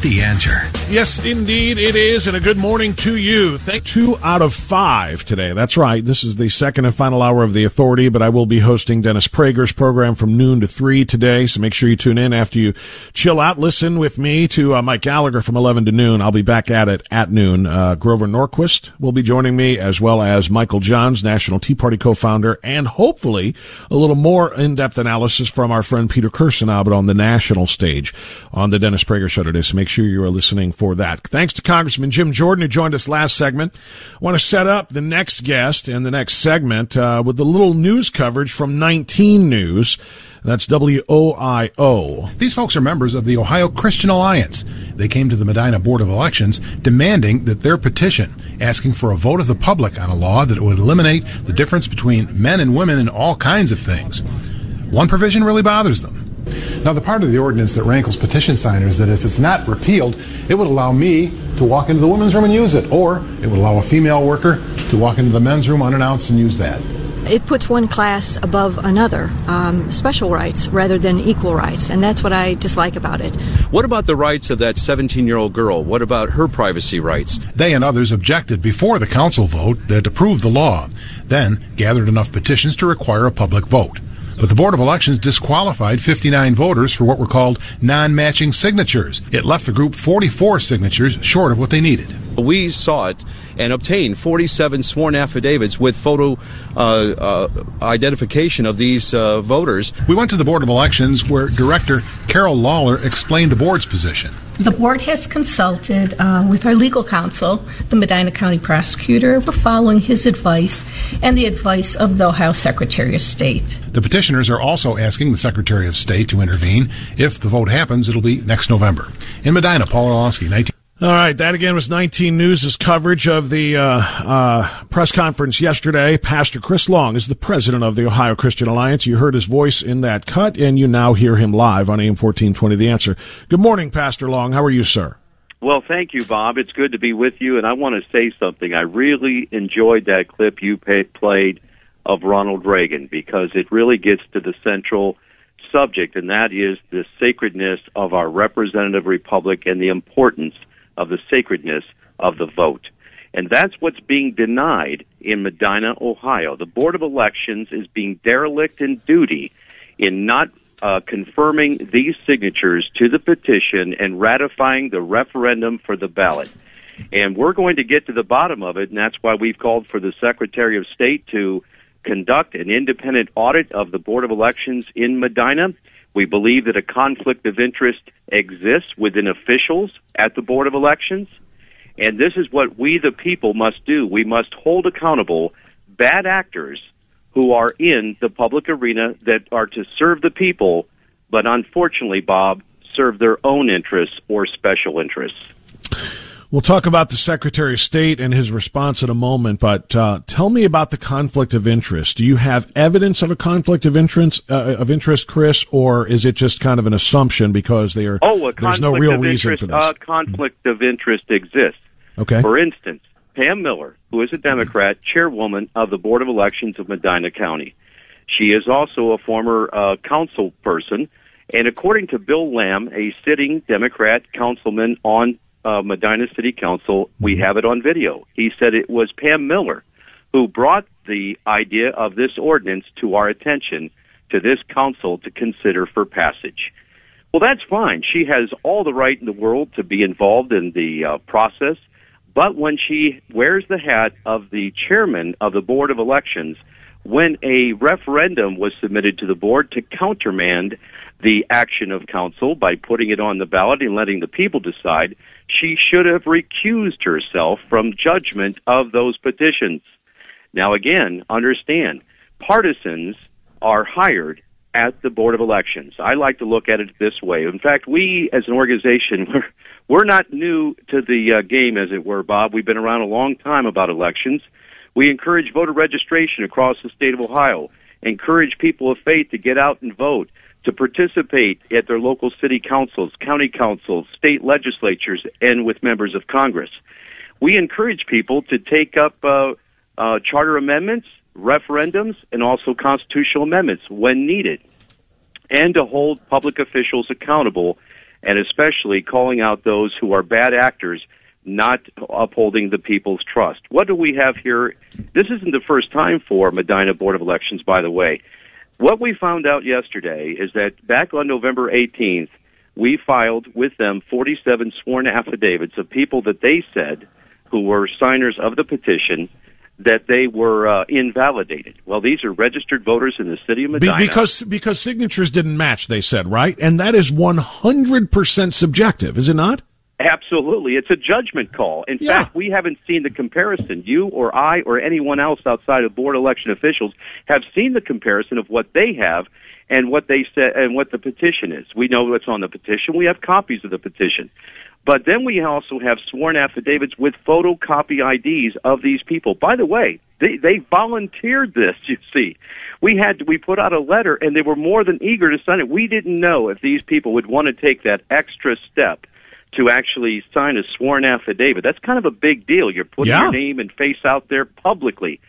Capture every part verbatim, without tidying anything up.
The answer. Yes, indeed it is, and a good morning to you. Thank two out of five today. That's right. This is the second and final hour of The Authority, but I will be hosting Dennis Prager's program from noon to three today, so make sure you tune in after you chill out. Listen with me to uh, Mike Gallagher from eleven to noon. I'll be back at it at noon. Uh, Grover Norquist will be joining me, as well as Michael Johns, National Tea Party co-founder, and hopefully a little more in-depth analysis from our friend Peter Kersenow, but on the national stage on the Dennis Prager Show today, so make sure you are listening for that. Thanks to Congressman Jim Jordan, who joined us last segment. I want to set up the next guest and the next segment uh, with a little news coverage from nineteen News. That's W O I O. These folks are members of the Ohio Christian Alliance. They came to the Medina Board of Elections demanding that their petition, asking for a vote of the public on a law that would eliminate the difference between men and women in all kinds of things. One provision really bothers them. Now, the part of the ordinance that rankles petition signers that if it's not repealed, it would allow me to walk into the women's room and use it, or it would allow a female worker to walk into the men's room unannounced and use that. It puts one class above another, um, special rights rather than equal rights, and that's what I dislike about it. What about the rights of that seventeen-year-old girl? What about her privacy rights? They and others objected before the council vote that approved the law, then gathered enough petitions to require a public vote. But the Board of Elections disqualified fifty-nine voters for what were called non-matching signatures. It left the group forty-four signatures short of what they needed. We saw it and obtained forty-seven sworn affidavits with photo uh, uh, identification of these uh, voters. We went to the Board of Elections where Director Carol Lawler explained the board's position. The board has consulted uh, with our legal counsel, the Medina County prosecutor. We're following his advice and the advice of the Ohio Secretary of State. The petitioners are also asking the Secretary of State to intervene. If the vote happens, it'll be next November. In Medina, Paul Orlowski, nineteen... nineteen- All right, that again was nineteen News' coverage of the uh, uh, press conference yesterday. Pastor Chris Long is the president of the Ohio Christian Alliance. You heard his voice in that cut, and you now hear him live on A M fourteen twenty, The Answer. Good morning, Pastor Long. How are you, sir? Well, thank you, Bob. It's good to be with you, and I want to say something. I really enjoyed that clip you played of Ronald Reagan because it really gets to the central subject, and that is the sacredness of our representative republic and the importance of the sacredness of the vote. And that's what's being denied in Medina, Ohio. The Board of Elections is being derelict in duty in not uh, confirming these signatures to the petition and ratifying the referendum for the ballot. And we're going to get to the bottom of it, and that's why we've called for the Secretary of State to conduct an independent audit of the Board of Elections in Medina. We believe that a conflict of interest exists within officials at the Board of Elections, and this is what we, the people, must do. We must hold accountable bad actors who are in the public arena that are to serve the people, but unfortunately, Bob, serve their own interests or special interests. We'll talk about the Secretary of State and his response in a moment, but uh, tell me about the conflict of interest. Do you have evidence of a conflict of interest, uh, of interest, Chris, or is it just kind of an assumption because they are, oh, a there's no real reason interest, for this? A conflict of interest exists. Okay. For instance, Pam Miller, who is a Democrat, chairwoman of the Board of Elections of Medina County. She is also a former uh, council person, and according to Bill Lamb, a sitting Democrat councilman on Uh, Medina City Council, we have it on video. He said it was Pam Miller who brought the idea of this ordinance to our attention, to this council to consider for passage. Well, that's fine. She has all the right in the world to be involved in the uh, process, but when she wears the hat of the chairman of the Board of Elections, when a referendum was submitted to the board to countermand the action of council by putting it on the ballot and letting the people decide, she should have recused herself from judgment of those petitions. Now, again, understand, partisans are hired at the Board of Elections. I like to look at it this way. In fact, we as an organization, we're, we're not new to the uh, game, as it were, Bob. We've been around a long time about elections. We encourage voter registration across the state of Ohio, encourage people of faith to get out and vote, to participate at their local city councils, county councils, state legislatures, and with members of Congress. We encourage people to take up uh, uh, charter amendments, referendums, and also constitutional amendments when needed, and to hold public officials accountable, and especially calling out those who are bad actors, not upholding the people's trust. What do we have here? This isn't the first time for Medina Board of Elections, by the way. What we found out yesterday is that back on November eighteenth, we filed with them forty-seven sworn affidavits of people that they said, who were signers of the petition, that they were uh, invalidated. Well, these are registered voters in the city of Medina. Because because signatures didn't match, they said, right? And that is one hundred percent subjective, is it not? Absolutely. It's a judgment call. In yeah. fact, we haven't seen the comparison. You or I or anyone else outside of board election officials have seen the comparison of what they have and what they said and what the petition is. We know what's on the petition. We have copies of the petition. But then we also have sworn affidavits with photocopy I Ds of these people. By the way, they, they volunteered this, you see. We had to, we put out a letter, and they were more than eager to sign it. We didn't know if these people would want to take that extra step to actually sign a sworn affidavit. That's kind of a big deal. You're putting yeah. your name and face out there publicly.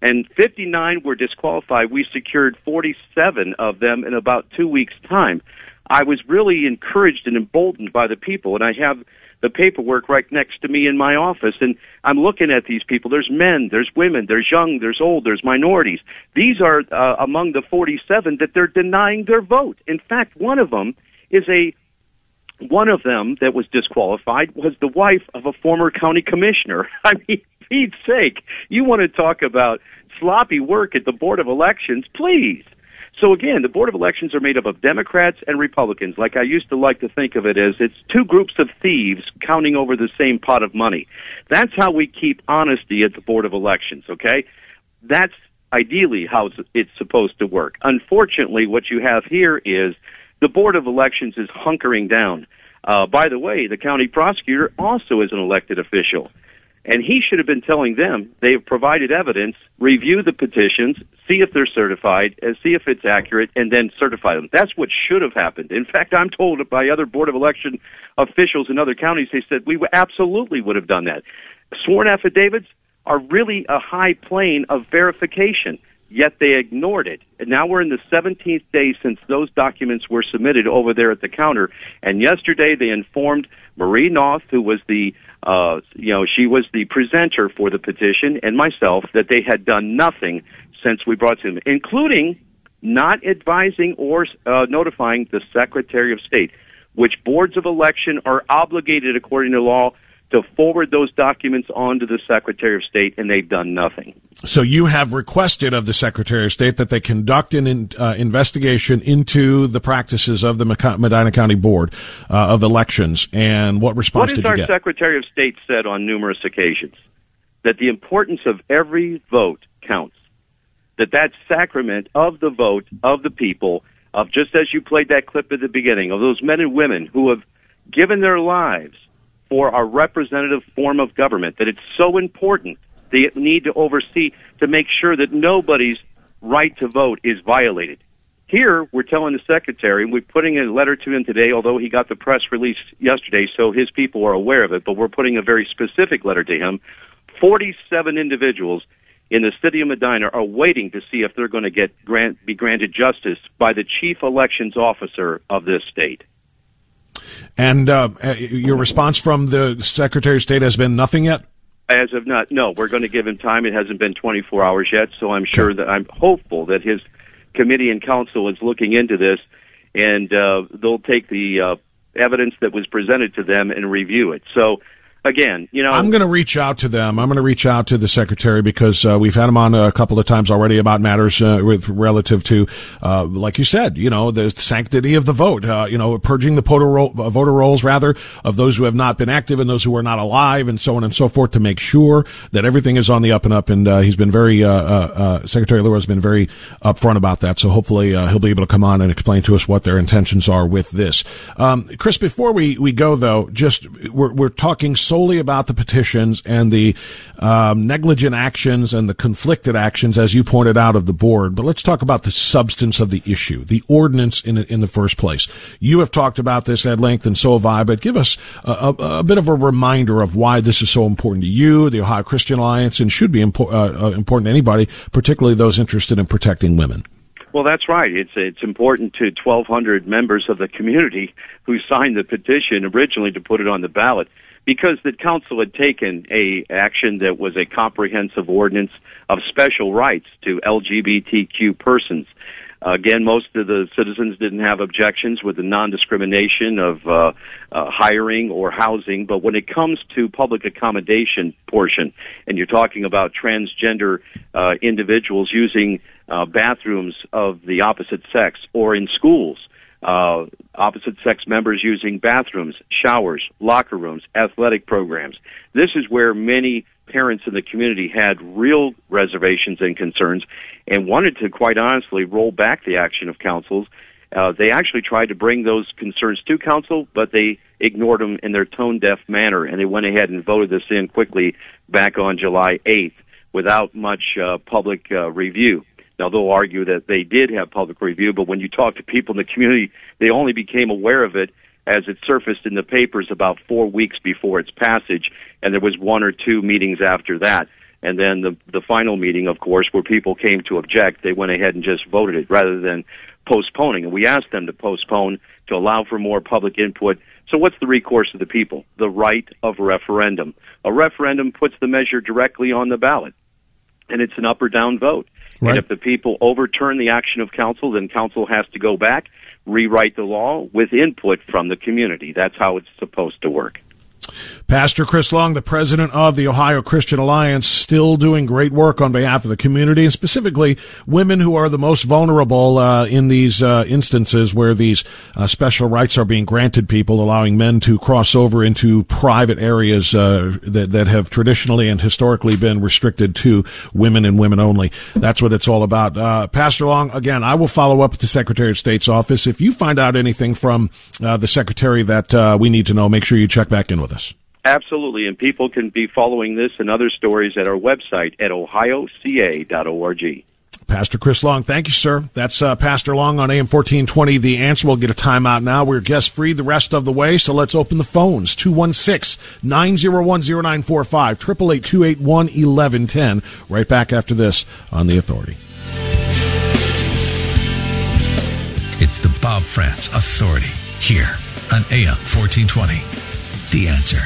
And fifty-nine were disqualified. We secured forty-seven of them in about two weeks' time. I was really encouraged and emboldened by the people, and I have the paperwork right next to me in my office, and I'm looking at these people. There's men, there's women, there's young, there's old, there's minorities. These are uh, among the forty-seven that they're denying their vote. In fact, one of them is a One of them that was disqualified was the wife of a former county commissioner. I mean, for Pete's sake, you want to talk about sloppy work at the Board of Elections, please. So again, the Board of Elections are made up of Democrats and Republicans. Like I used to like to think of it as, it's two groups of thieves counting over the same pot of money. That's how we keep honesty at the Board of Elections, okay? That's ideally how it's supposed to work. Unfortunately, what you have here is the Board of Elections is hunkering down. Uh, by the way, the county prosecutor also is an elected official, and he should have been telling them, they have provided evidence, review the petitions, see if they're certified, and see if it's accurate, and then certify them. That's what should have happened. In fact, I'm told by other Board of Election officials in other counties, they said we absolutely would have done that. Sworn affidavits are really a high plane of verification, yet they ignored it. And now we're in the seventeenth day since those documents were submitted over there at the counter. And yesterday they informed Marie Noth, who was the, uh, you know, she was the presenter for the petition, and myself, that they had done nothing since we brought to them, including not advising or uh, notifying the Secretary of State, which boards of election are obligated according to law to forward those documents on to the Secretary of State, and they've done nothing. So you have requested of the Secretary of State that they conduct an in, uh, investigation into the practices of the Medina County Board uh, of Elections, and what response did you get? What has our Secretary of State said on numerous occasions? That the importance of every vote counts. that that sacrament of the vote of the people, of just as you played that clip at the beginning, of those men and women who have given their lives for our representative form of government, that it's so important, the need to oversee, to make sure that nobody's right to vote is violated. Here, we're telling the secretary, and we're putting a letter to him today, although he got the press release yesterday, so his people are aware of it, but we're putting a very specific letter to him. forty-seven individuals in the city of Medina are waiting to see if they're going to get grant, be granted justice by the chief elections officer of this state. And uh, your response from the Secretary of State has been nothing yet? As of not, no. We're going to give him time. It hasn't been twenty-four hours yet, so I'm sure that I'm hopeful that his committee and council is looking into this, and uh, they'll take the uh, evidence that was presented to them and review it. So, again, you know, I'm going to reach out to them. I'm going to reach out to the secretary because uh, we've had him on a couple of times already about matters uh, with relative to, uh, like you said, you know, the sanctity of the vote. Uh, you know, purging the voter, roll, uh, voter rolls rather of those who have not been active and those who are not alive, and so on and so forth, to make sure that everything is on the up and up. And uh, he's been very, uh, uh, Secretary Lura has been very upfront about that. So hopefully uh, he'll be able to come on and explain to us what their intentions are with this. Um, Chris, before we we go though, just we're we're talking so solely about the petitions and the um, negligent actions and the conflicted actions, as you pointed out, of the board. But let's talk about the substance of the issue, the ordinance in in the first place. You have talked about this at length, and so have I, but give us a, a, a bit of a reminder of why this is so important to you, the Ohio Christian Alliance, and should be impo- uh, important to anybody, particularly those interested in protecting women. Well, that's right. It's it's important to twelve hundred members of the community who signed the petition originally to put it on the ballot, because the council had taken a action that was a comprehensive ordinance of special rights to L G B T Q persons. Uh, again, most of the citizens didn't have objections with the non-discrimination of uh, uh, hiring or housing, but when it comes to public accommodation portion, and you're talking about transgender uh, individuals using uh, bathrooms of the opposite sex, or in schools, Uh, opposite sex members using bathrooms, showers, locker rooms, athletic programs. This is where many parents in the community had real reservations and concerns and wanted to, quite honestly, roll back the action of councils. Uh, they actually tried to bring those concerns to council, but they ignored them in their tone-deaf manner, and they went ahead and voted this in quickly back on July eighth without much uh, public uh, review. Now, they'll argue that they did have public review, but when you talk to people in the community, they only became aware of it as it surfaced in the papers about four weeks before its passage, and there was one or two meetings after that. And then the, the final meeting, of course, where people came to object, they went ahead and just voted it rather than postponing. And we asked them to postpone to allow for more public input. So what's the recourse of the people? The right of referendum. A referendum puts the measure directly on the ballot, and it's an up or down vote. Right. And if the people overturn the action of council, then council has to go back, rewrite the law with input from the community. That's how it's supposed to work. Pastor Chris Long, the president of the Ohio Christian Alliance, still doing great work on behalf of the community, and specifically women who are the most vulnerable uh, in these uh, instances where these uh, special rights are being granted people, allowing men to cross over into private areas uh, that, that have traditionally and historically been restricted to women and women only. That's what it's all about. Uh, Pastor Long, again, I will follow up at the Secretary of State's office. If you find out anything from uh, the Secretary that uh, we need to know, make sure you check back in with us. Absolutely, and people can be following this and other stories at our website at ohio c a dot org. Pastor Chris Long, thank you, sir. That's uh, Pastor Long on A M fourteen twenty, The Answer. We'll get a timeout now. We're guest-free the rest of the way, so let's open the phones. two one six, nine zero one, zero nine four five, eight eight eight, two eight one, one one one zero. Right back after this on The Authority. It's the Bob France Authority here on A M fourteen twenty, The Answer.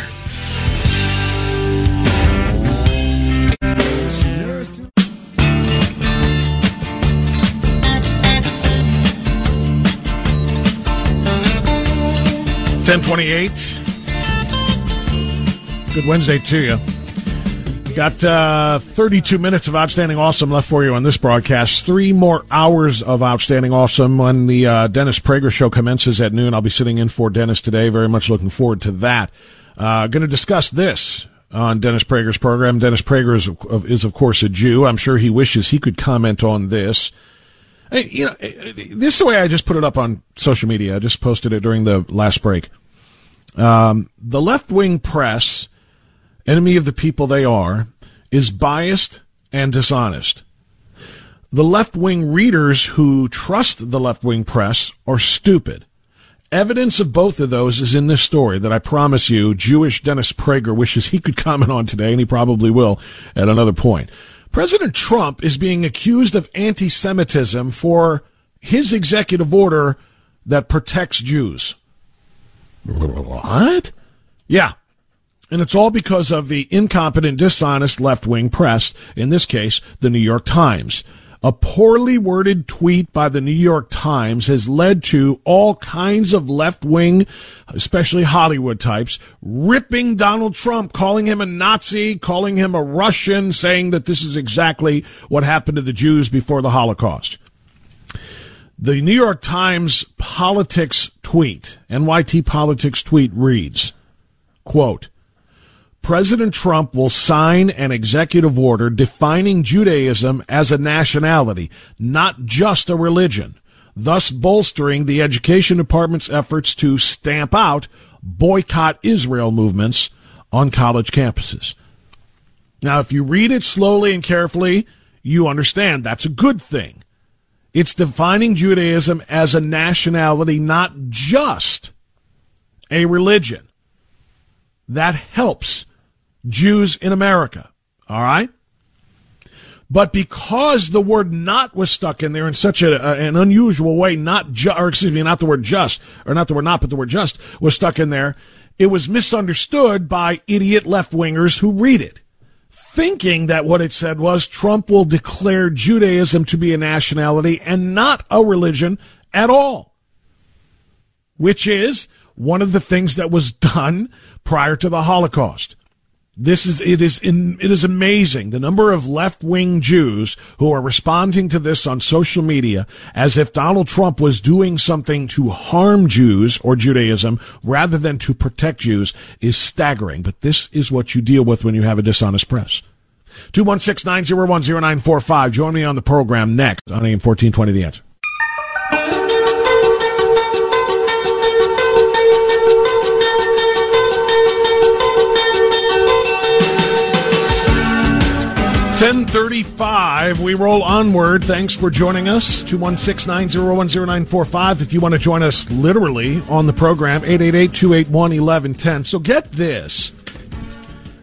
ten twenty-eight. Good Wednesday to you. Got uh, thirty-two minutes of Outstanding Awesome left for you on this broadcast. Three more hours of Outstanding Awesome when the uh, Dennis Prager show commences at noon. I'll be sitting in for Dennis today. Very much looking forward to that. Uh, going to discuss this. on Dennis Prager's program. Dennis Prager is, of, is, of course, a Jew. I'm sure he wishes he could comment on this. I, you know, this is the way I just put it up on social media. I just posted it during the last break. Um, the left-wing press, enemy of the people they are, is biased and dishonest. The left-wing readers who trust the left-wing press are stupid. Evidence of both of those is in this story that I promise you Jewish Dennis Prager wishes he could comment on today, and he probably will at another point. President Trump is being accused of anti-Semitism for his executive order that protects Jews. What? Yeah. And it's all because of the incompetent, dishonest left-wing press, in this case, the New York Times. A poorly worded tweet by the New York Times has led to all kinds of left-wing, especially Hollywood types, ripping Donald Trump, calling him a Nazi, calling him a Russian, saying that this is exactly what happened to the Jews before the Holocaust. The New York Times politics tweet, N Y T politics tweet, reads, quote, President Trump will sign an executive order defining Judaism as a nationality, not just a religion, thus bolstering the Education Department's efforts to stamp out boycott Israel movements on college campuses. Now, if you read it slowly and carefully, you understand that's a good thing. It's defining Judaism as a nationality, not just a religion. That helps Jews in America, all right? But because the word "not" was stuck in there in such a, a, an unusual way, not ju- or excuse me, not the word "just" or not the word "not," but the word "just" was stuck in there, it was misunderstood by idiot left-wingers who read it, thinking that what it said was Trump will declare Judaism to be a nationality and not a religion at all, which is one of the things that was done prior to the Holocaust. This is it is in, it is amazing the number of left-wing Jews who are responding to this on social media as if Donald Trump was doing something to harm Jews or Judaism rather than to protect Jews is staggering. But this is what you deal with when you have a dishonest press. two one six, nine zero one, zero nine four five. Join me on the program next on A M fourteen twenty, The Answer. ten thirty-five, we roll onward. Thanks for joining us. two one six, nine zero one, zero nine four five. If you want to join us literally on the program, eight eight eight, two eight one, one one one zero. So get this.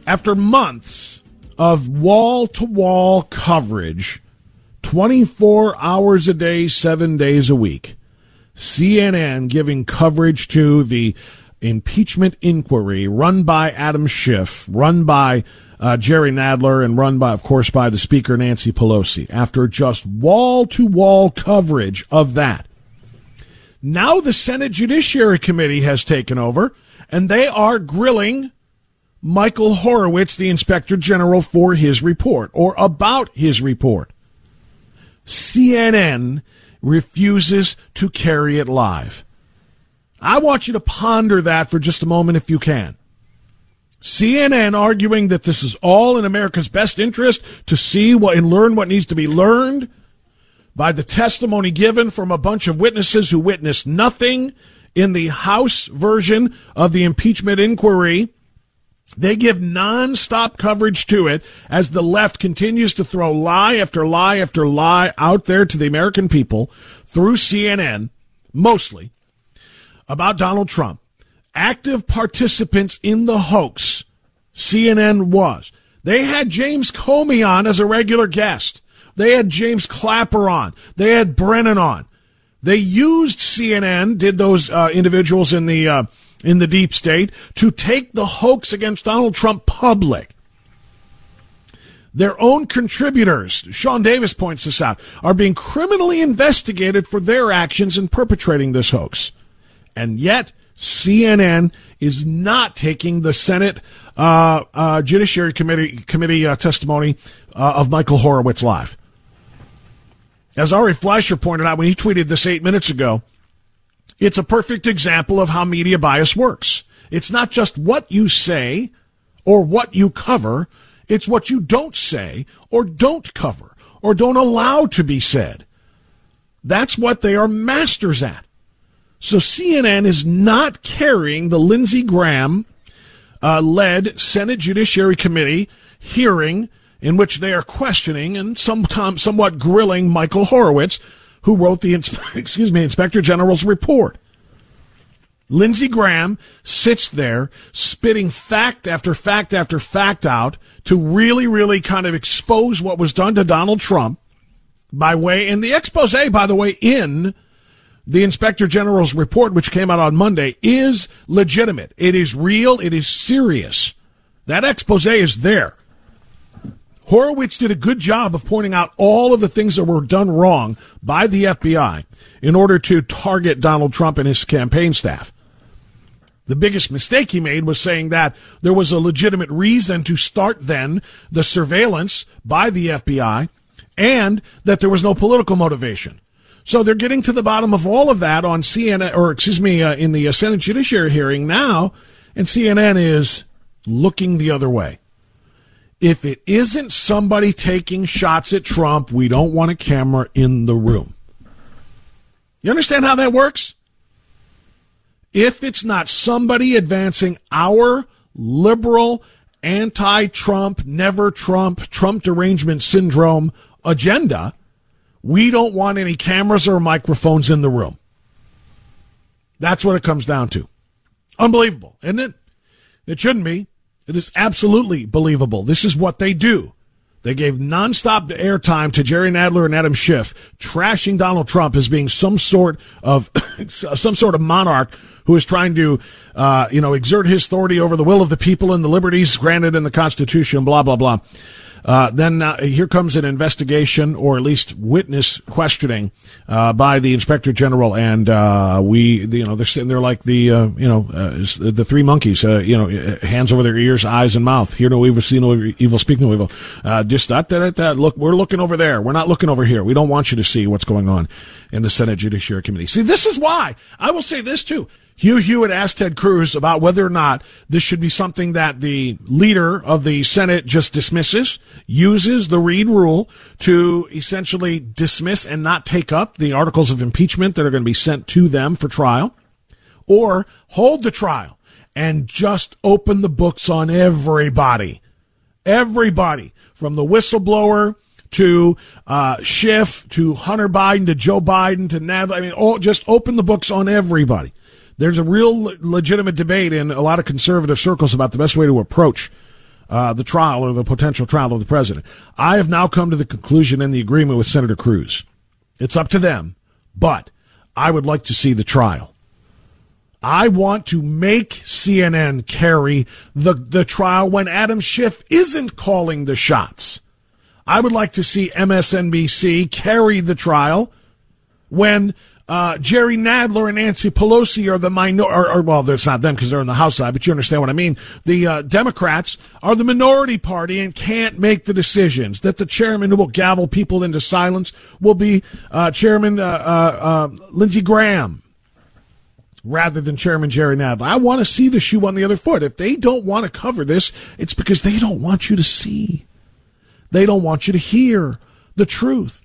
After months of wall-to-wall coverage, twenty-four hours a day, seven days a week, C N N giving coverage to the impeachment inquiry run by Adam Schiff, run by Uh, Jerry Nadler, and run by, of course, by the Speaker, Nancy Pelosi. After just wall-to-wall coverage of that, now the Senate Judiciary Committee has taken over, and they are grilling Michael Horowitz, the Inspector General, for his report, or about his report. C N N refuses to carry it live. I want you to ponder that for just a moment if you can. C N N arguing that this is all in America's best interest to see what and learn what needs to be learned by the testimony given from a bunch of witnesses who witnessed nothing in the House version of the impeachment inquiry. They give nonstop coverage to it as the left continues to throw lie after lie after lie out there to the American people through C N N, mostly, about Donald Trump. Active participants in the hoax, C N N was. They had James Comey on as a regular guest. They had James Clapper on. They had Brennan on. They used C N N, did those uh, individuals in the uh, in the deep state, to take the hoax against Donald Trump public. Their own contributors, Sean Davis points this out, are being criminally investigated for their actions in perpetrating this hoax. And yet C N N is not taking the Senate uh, uh, Judiciary Committee committee uh, testimony uh, of Michael Horowitz live. As Ari Fleischer pointed out when he tweeted this eight minutes ago, it's a perfect example of how media bias works. It's not just what you say or what you cover. It's what you don't say or don't cover or don't allow to be said. That's what they are masters at. So C N N is not carrying the Lindsey Graham uh, led Senate Judiciary Committee hearing in which they are questioning and sometimes somewhat grilling Michael Horowitz, who wrote the excuse me Inspector General's report. Lindsey Graham sits there spitting fact after fact after fact out to really, really kind of expose what was done to Donald Trump by way, and the expose, by the way, in the Inspector General's report, which came out on Monday, is legitimate. It is real. It is serious. That expose is there. Horowitz did a good job of pointing out all of the things that were done wrong by the F B I in order to target Donald Trump and his campaign staff. The biggest mistake he made was saying that there was a legitimate reason to start then the surveillance by the F B I and that there was no political motivation. So they're getting to the bottom of all of that on C N N, or excuse me, uh, in the uh, Senate Judiciary hearing now, and C N N is looking the other way. If it isn't somebody taking shots at Trump, we don't want a camera in the room. You understand how that works? If it's not somebody advancing our liberal, anti-Trump, never-Trump, Trump derangement syndrome agenda, we don't want any cameras or microphones in the room. That's what it comes down to. Unbelievable, isn't it? It shouldn't be. It is absolutely believable. This is what they do. They gave nonstop airtime to Jerry Nadler and Adam Schiff, trashing Donald Trump as being some sort of some sort of monarch who is trying to, uh, you know, exert his authority over the will of the people and the liberties granted in the Constitution. Blah blah blah. Uh, then uh, here comes an investigation, or at least witness questioning, uh, by the Inspector General, and uh, we, you know, they're sitting there like the, uh, you know, uh, the three monkeys, uh, you know, hands over their ears, eyes, and mouth. Hear no evil, see no evil, speak no evil. Uh, just that, that, that. Look, we're looking over there. We're not looking over here. We don't want you to see what's going on in the Senate Judiciary Committee. See, this is why. I will say this too. Hugh Hewitt asked Ted Cruz about whether or not this should be something that the leader of the Senate just dismisses, uses the Reed rule to essentially dismiss and not take up the articles of impeachment that are going to be sent to them for trial, or hold the trial and just open the books on everybody, everybody, from the whistleblower to uh, Schiff to Hunter Biden to Joe Biden to Nadler. I mean, all, just open the books on everybody. There's a real legitimate debate in a lot of conservative circles about the best way to approach uh, the trial or the potential trial of the president. I have now come to the conclusion in the agreement with Senator Cruz. It's up to them, but I would like to see the trial. I want to make C N N carry the, the trial when Adam Schiff isn't calling the shots. I would like to see M S N B C carry the trial when Uh, Jerry Nadler and Nancy Pelosi are the minor, or, or well, it's not them because they're on the House side, but you understand what I mean. The uh, Democrats are the minority party and can't make the decisions. That the chairman who will gavel people into silence will be uh, Chairman uh, uh, uh, Lindsey Graham rather than Chairman Jerry Nadler. I want to see the shoe on the other foot. If they don't want to cover this, it's because they don't want you to see. They don't want you to hear the truth.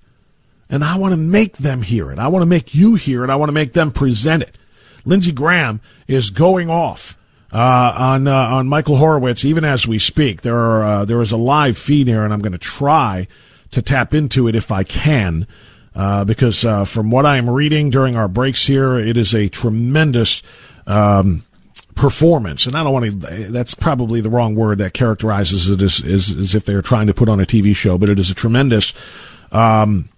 And I want to make them hear it. I want to make you hear it. I want to make them present it. Lindsey Graham is going off uh, on uh, on Michael Horowitz even as we speak. There are uh, there is a live feed here, and I'm going to try to tap into it if I can, uh, because uh, from what I am reading during our breaks here, it is a tremendous um, performance. And I don't want to. That's probably the wrong word that characterizes it as, as, as if they are trying to put on a T V show, but it is a tremendous Um,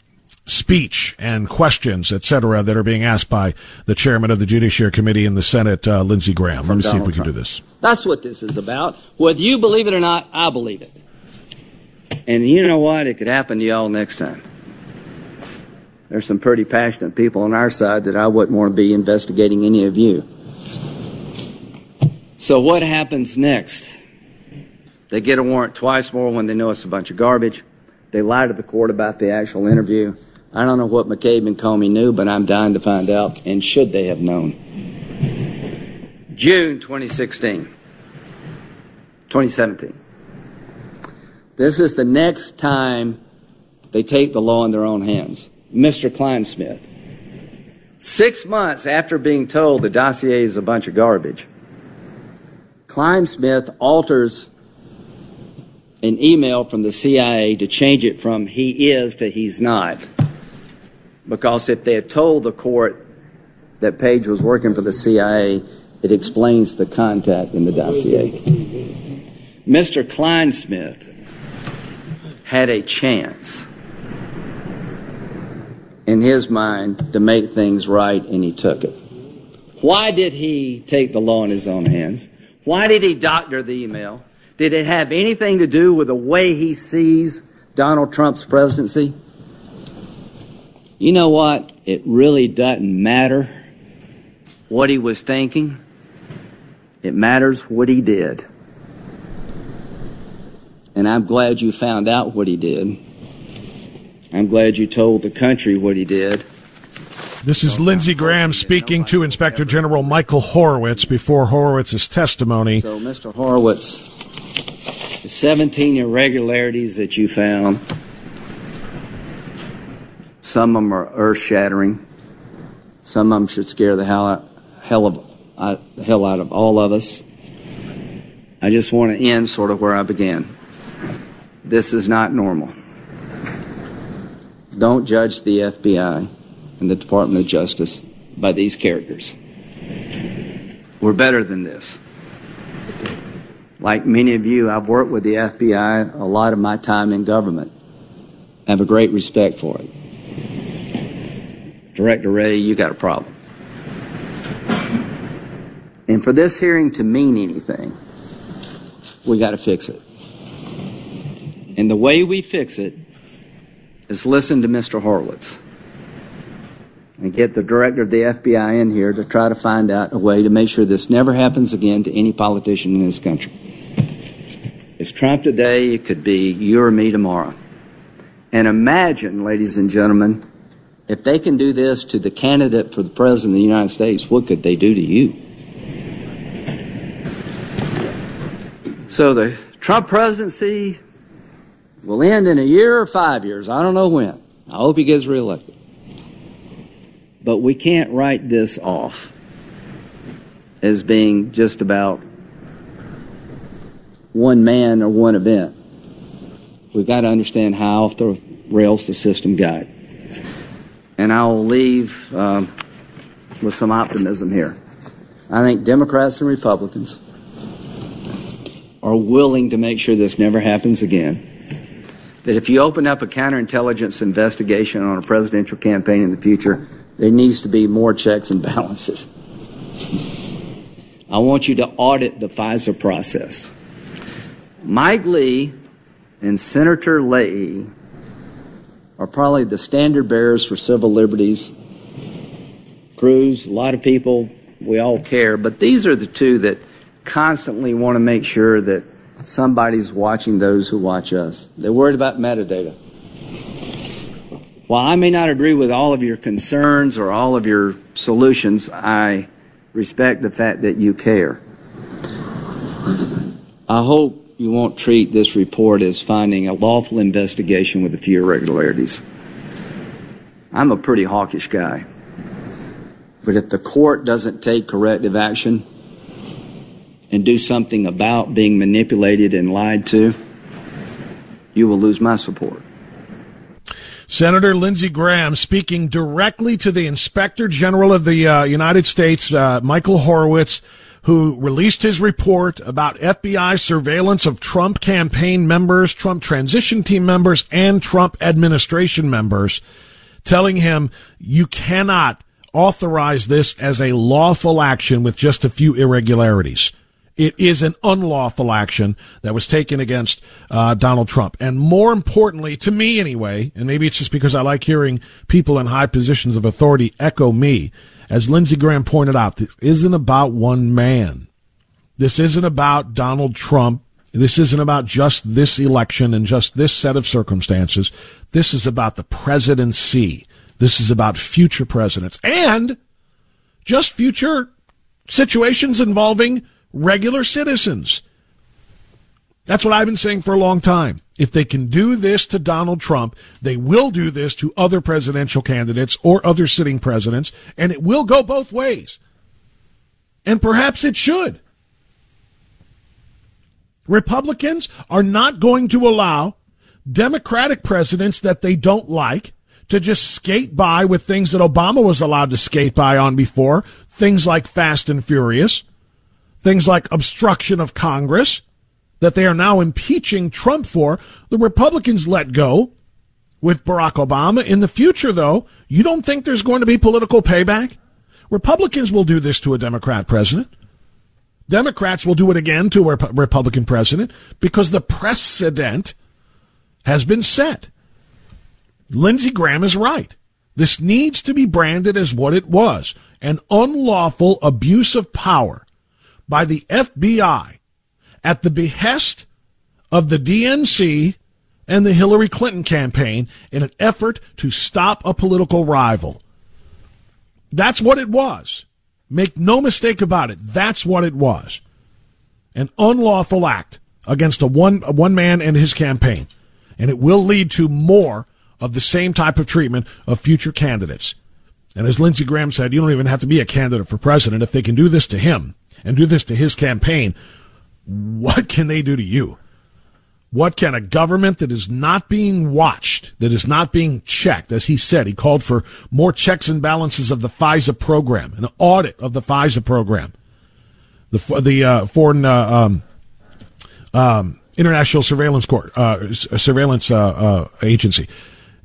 speech and questions, et cetera, that are being asked by the chairman of the Judiciary Committee in the Senate, uh, Lindsey Graham. Let me see if we can do this. That's what this is about. Whether you believe it or not, I believe it. And you know what? It could happen to y'all next time. There's some pretty passionate people on our side that I wouldn't want to be investigating any of you. So what happens next? They get a warrant twice more when they know it's a bunch of garbage. They lie to the court about the actual interview. I don't know what McCabe and Comey knew, but I'm dying to find out, and should they have known. June twenty sixteen, twenty seventeen. This is the next time they take the law in their own hands. Mister Kleinsmith, six months after being told the dossier is a bunch of garbage, Kleinsmith alters an email from the C I A to change it from he is to he's not. Because if they had told the court that Page was working for the C I A, it explains the contact in the dossier. Mister Kleinsmith had a chance in his mind to make things right, and he took it. Why did he take the law in his own hands? Why did he doctor the email? Did it have anything to do with the way he sees Donald Trump's presidency? You know what? It really doesn't matter what he was thinking. It matters what he did. And I'm glad you found out what he did. I'm glad you told the country what he did. This is Lindsey Graham speaking to Inspector General Michael Horowitz before Horowitz's testimony. So, Mister Horowitz, the seventeen irregularities that you found, some of them are earth-shattering. Some of them should scare the hell, hell, of, uh, the hell out of all of us. I just want to end sort of where I began. This is not normal. Don't judge the F B I and the Department of Justice by these characters. We're better than this. Like many of you, I've worked with the F B I a lot of my time in government. I have a great respect for it. Director Ray, you got a problem. And for this hearing to mean anything, we got to fix it. And the way we fix it is listen to Mister Horowitz and get the director of the F B I in here to try to find out a way to make sure this never happens again to any politician in this country. It's Trump today, it could be you or me tomorrow. And imagine, ladies and gentlemen, if they can do this to the candidate for the president of the United States, what could they do to you? So the Trump presidency will end in a year or five years. I don't know when. I hope he gets reelected. But we can't write this off as being just about one man or one event. We've got to understand how off the rails the system got. And I'll leave um, with some optimism here. I think Democrats and Republicans are willing to make sure this never happens again. That if you open up a counterintelligence investigation on a presidential campaign in the future, there needs to be more checks and balances. I want you to audit the FISA process. Mike Lee and Senator Leahy are probably the standard bearers for civil liberties. Cruz, a lot of people, we all care, but these are the two that constantly want to make sure that somebody's watching those who watch us. They're worried about metadata. While I may not agree with all of your concerns or all of your solutions, I respect the fact that you care. I hope you won't treat this report as finding a lawful investigation with a few irregularities. I'm a pretty hawkish guy. But if the court doesn't take corrective action and do something about being manipulated and lied to, you will lose my support. Senator Lindsey Graham speaking directly to the Inspector General of the uh, United States, uh, Michael Horowitz, who released his report about F B I surveillance of Trump campaign members, Trump transition team members, and Trump administration members, telling him you cannot authorize this as a lawful action with just a few irregularities. It is an unlawful action that was taken against uh, Donald Trump. And more importantly, to me anyway, and maybe it's just because I like hearing people in high positions of authority echo me, as Lindsey Graham pointed out, this isn't about one man. This isn't about Donald Trump. This isn't about just this election and just this set of circumstances. This is about the presidency. This is about future presidents and just future situations involving regular citizens. That's what I've been saying for a long time. If they can do this to Donald Trump, they will do this to other presidential candidates or other sitting presidents, and it will go both ways. And perhaps it should. Republicans are not going to allow Democratic presidents that they don't like to just skate by with things that Obama was allowed to skate by on before, things like Fast and Furious, things like obstruction of Congress, that they are now impeaching Trump for. The Republicans let go with Barack Obama. In the future, though, you don't think there's going to be political payback? Republicans will do this to a Democrat president. Democrats will do it again to a Republican president because the precedent has been set. Lindsey Graham is right. This needs to be branded as what it was, an unlawful abuse of power by the F B I at the behest of the D N C and the Hillary Clinton campaign in an effort to stop a political rival. That's what it was. Make no mistake about it. That's what it was. An unlawful act against a one, a one man and his campaign. And it will lead to more of the same type of treatment of future candidates. And as Lindsey Graham said, you don't even have to be a candidate for president. If they can do this to him and do this to his campaign, what can they do to you? What can a government that is not being watched, that is not being checked, as he said, he called for more checks and balances of the FISA program, an audit of the FISA program, the the uh, foreign uh, um, um, international surveillance court, uh, surveillance uh, uh, agency.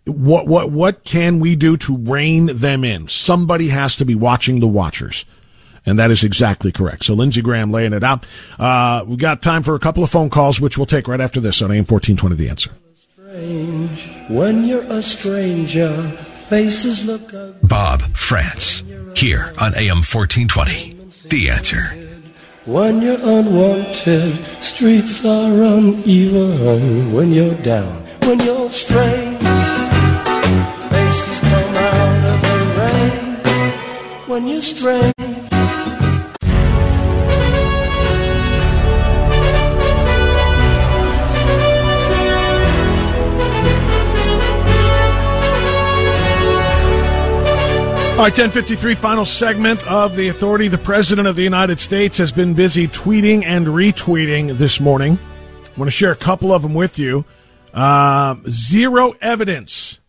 What what what can we do to rein them in? Somebody has to be watching the watchers. And that is exactly correct. So Lindsey Graham laying it out. Uh, we've got time for a couple of phone calls, which we'll take right after this on A M fourteen twenty, The Answer. Strange, when you're a stranger, faces look ugly. Bob France, here on A M fourteen twenty, The Answer. When you're unwanted, streets are uneven. When you're down, when you're strange, faces come out of the rain. When you're strange. All right, ten fifty-three, final segment of The Authority. The President of the United States has been busy tweeting and retweeting this morning. I want to share a couple of them with you. Uh, zero evidence,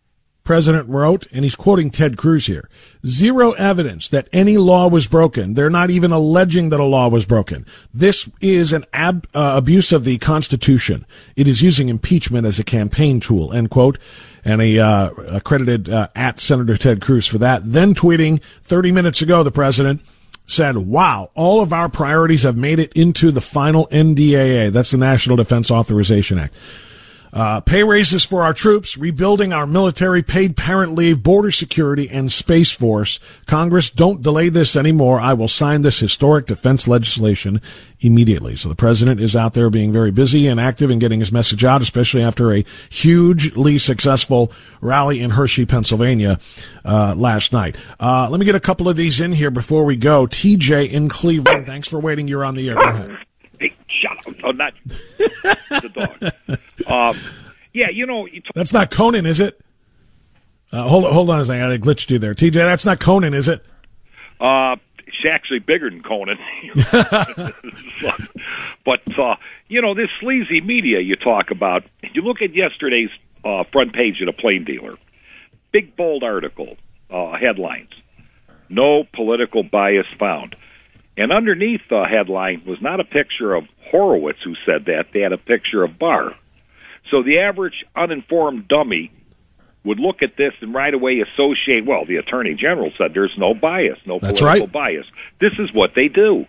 President wrote, and he's quoting Ted Cruz here. Zero evidence that any law was broken. They're not even alleging that a law was broken. This is an ab- uh, abuse of the Constitution. It is using impeachment as a campaign tool, end quote. And he uh, accredited uh, at Senator Ted Cruz for that. Then tweeting thirty minutes ago, the president said, wow, all of our priorities have made it into the final N D A A. That's the National Defense Authorization Act. Uh, pay raises for our troops, rebuilding our military, paid parent leave, border security, and Space Force. Congress, don't delay this anymore. I will sign this historic defense legislation immediately. So the president is out there being very busy and active and getting his message out, especially after a hugely successful rally in Hershey, Pennsylvania, uh, last night. Uh, let me get a couple of these in here before we go. T J in Cleveland, thanks for waiting. You're on the air. Go ahead. Hey, shut up. Oh, not the dog. Um, yeah, you know... You t- that's not Conan, is it? Uh, hold, hold on a second. I glitched you there. T J, that's not Conan, is it? Uh, it's actually bigger than Conan. But, uh, you know, this sleazy media you talk about, you look at yesterday's uh, front page of the Plain Dealer. Big, bold article, uh, headlines. No political bias found. And underneath the headline was not a picture of Horowitz who said that. They had a picture of Barr. So the average uninformed dummy would look at this and right away associate, well, the Attorney General said there's no bias, no That's political right. bias. This is what they do.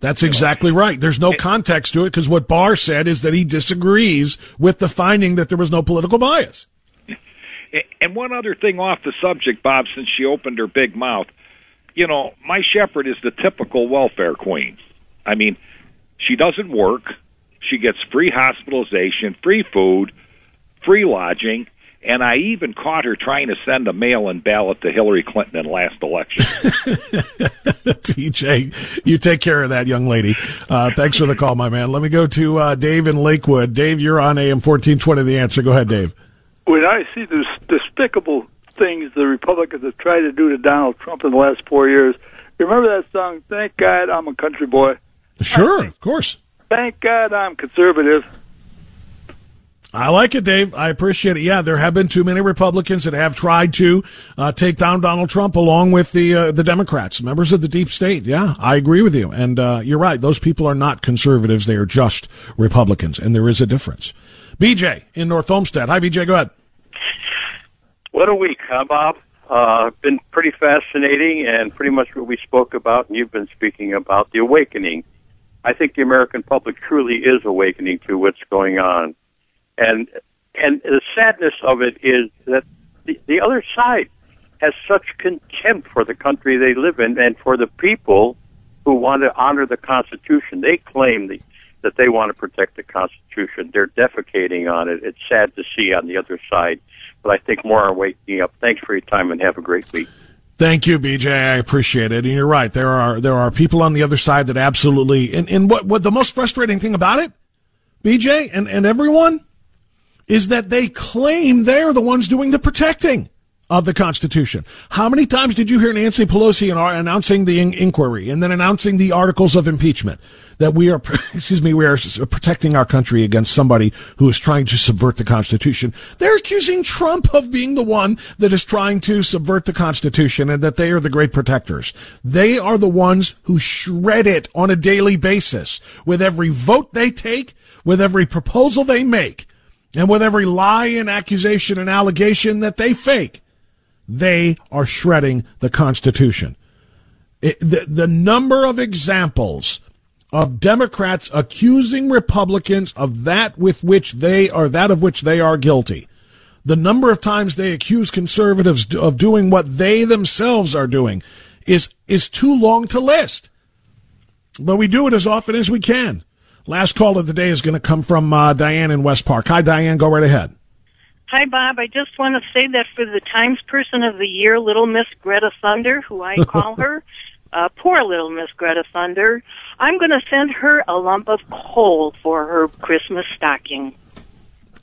That's you exactly know? right. There's no and, context to it because what Barr said is that he disagrees with the finding that there was no political bias. And one other thing off the subject, Bob, since she opened her big mouth, you know, my shepherd is the typical welfare queen. I mean, she doesn't work. She gets free hospitalization, free food, free lodging, And I even caught her trying to send a mail-in ballot to Hillary Clinton in last election. T J, you take care of that young lady. Uh, thanks for the call, my man. Let me go to uh, Dave in Lakewood. Dave, you're on A M fourteen twenty, The Answer. Go ahead, Dave. When I see those despicable things the Republicans have tried to do to Donald Trump in the last four years, remember that song, Thank God I'm a Country Boy? Sure, think, of course. Thank God I'm conservative. I like it, Dave. I appreciate it. Yeah, there have been too many Republicans that have tried to uh, take down Donald Trump along with the uh, the Democrats, members of the deep state. Yeah, I agree with you. And uh, you're right. Those people are not conservatives. They are just Republicans. And there is a difference. B J in North Olmsted. Hi, B J. Go ahead. What a week, huh, Bob? Uh, been pretty fascinating and pretty much what we spoke about and you've been speaking about, the awakening. I think the American public truly is awakening to what's going on. And and the sadness of it is that the, the other side has such contempt for the country they live in and for the people who want to honor the Constitution. They claim the, that they want to protect the Constitution. They're defecating on it. It's sad to see on the other side. But I think more are waking up. Thanks for your time and have a great week. Thank you, B J. I appreciate it. And you're right. There are there are people on the other side that absolutely, and, and what, what the most frustrating thing about it, B J, and, and everyone, is that they claim they're the ones doing the protecting of the Constitution. How many times did you hear Nancy Pelosi announcing the in- inquiry and then announcing the articles of impeachment that we are, excuse me, we are protecting our country against somebody who is trying to subvert the Constitution? They're accusing Trump of being the one that is trying to subvert the Constitution and that they are the great protectors. They are the ones who shred it on a daily basis with every vote they take, with every proposal they make. And with every lie and accusation and allegation that they fake, they are shredding the Constitution. It, the, the number of examples of Democrats accusing Republicans of that with which they are that of which they are guilty, the number of times they accuse conservatives of doing what they themselves are doing, is is too long to list. But we do it as often as we can. Last call of the day is going to come from uh, Diane in West Park. Hi, Diane. Go right ahead. Hi, Bob. I just want to say that for the Times Person of the Year, Little Miss Greta Thunder, who I call her, uh, poor Little Miss Greta Thunder, I'm going to send her a lump of coal for her Christmas stocking.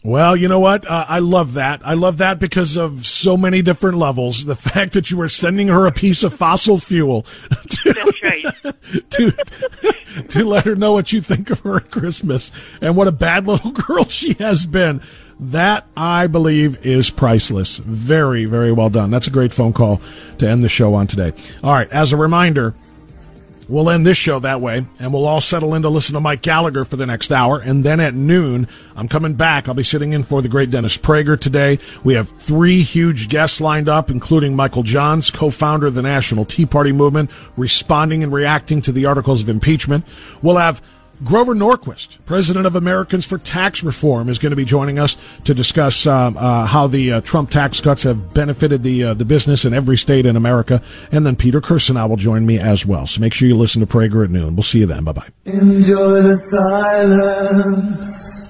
Well, you know what? Uh, I love that. I love that because of so many different levels. The fact that you are sending her a piece of fossil fuel to, that's right. to, to let her know what you think of her at Christmas and what a bad little girl she has been. That, I believe, is priceless. Very, very well done. That's a great phone call to end the show on today. All right, as a reminder, we'll end this show that way, and we'll all settle in to listen to Mike Gallagher for the next hour. And then at noon, I'm coming back. I'll be sitting in for the great Dennis Prager today. We have three huge guests lined up, including Michael Johns, co-founder of the National Tea Party movement, responding and reacting to the articles of impeachment. We'll have Grover Norquist, president of Americans for Tax Reform, is going to be joining us to discuss um, uh, how the uh, Trump tax cuts have benefited the uh, the business in every state in America. And then Peter Kersenow will join me as well. So make sure you listen to Prager at noon. We'll see you then. Bye-bye. Enjoy the silence.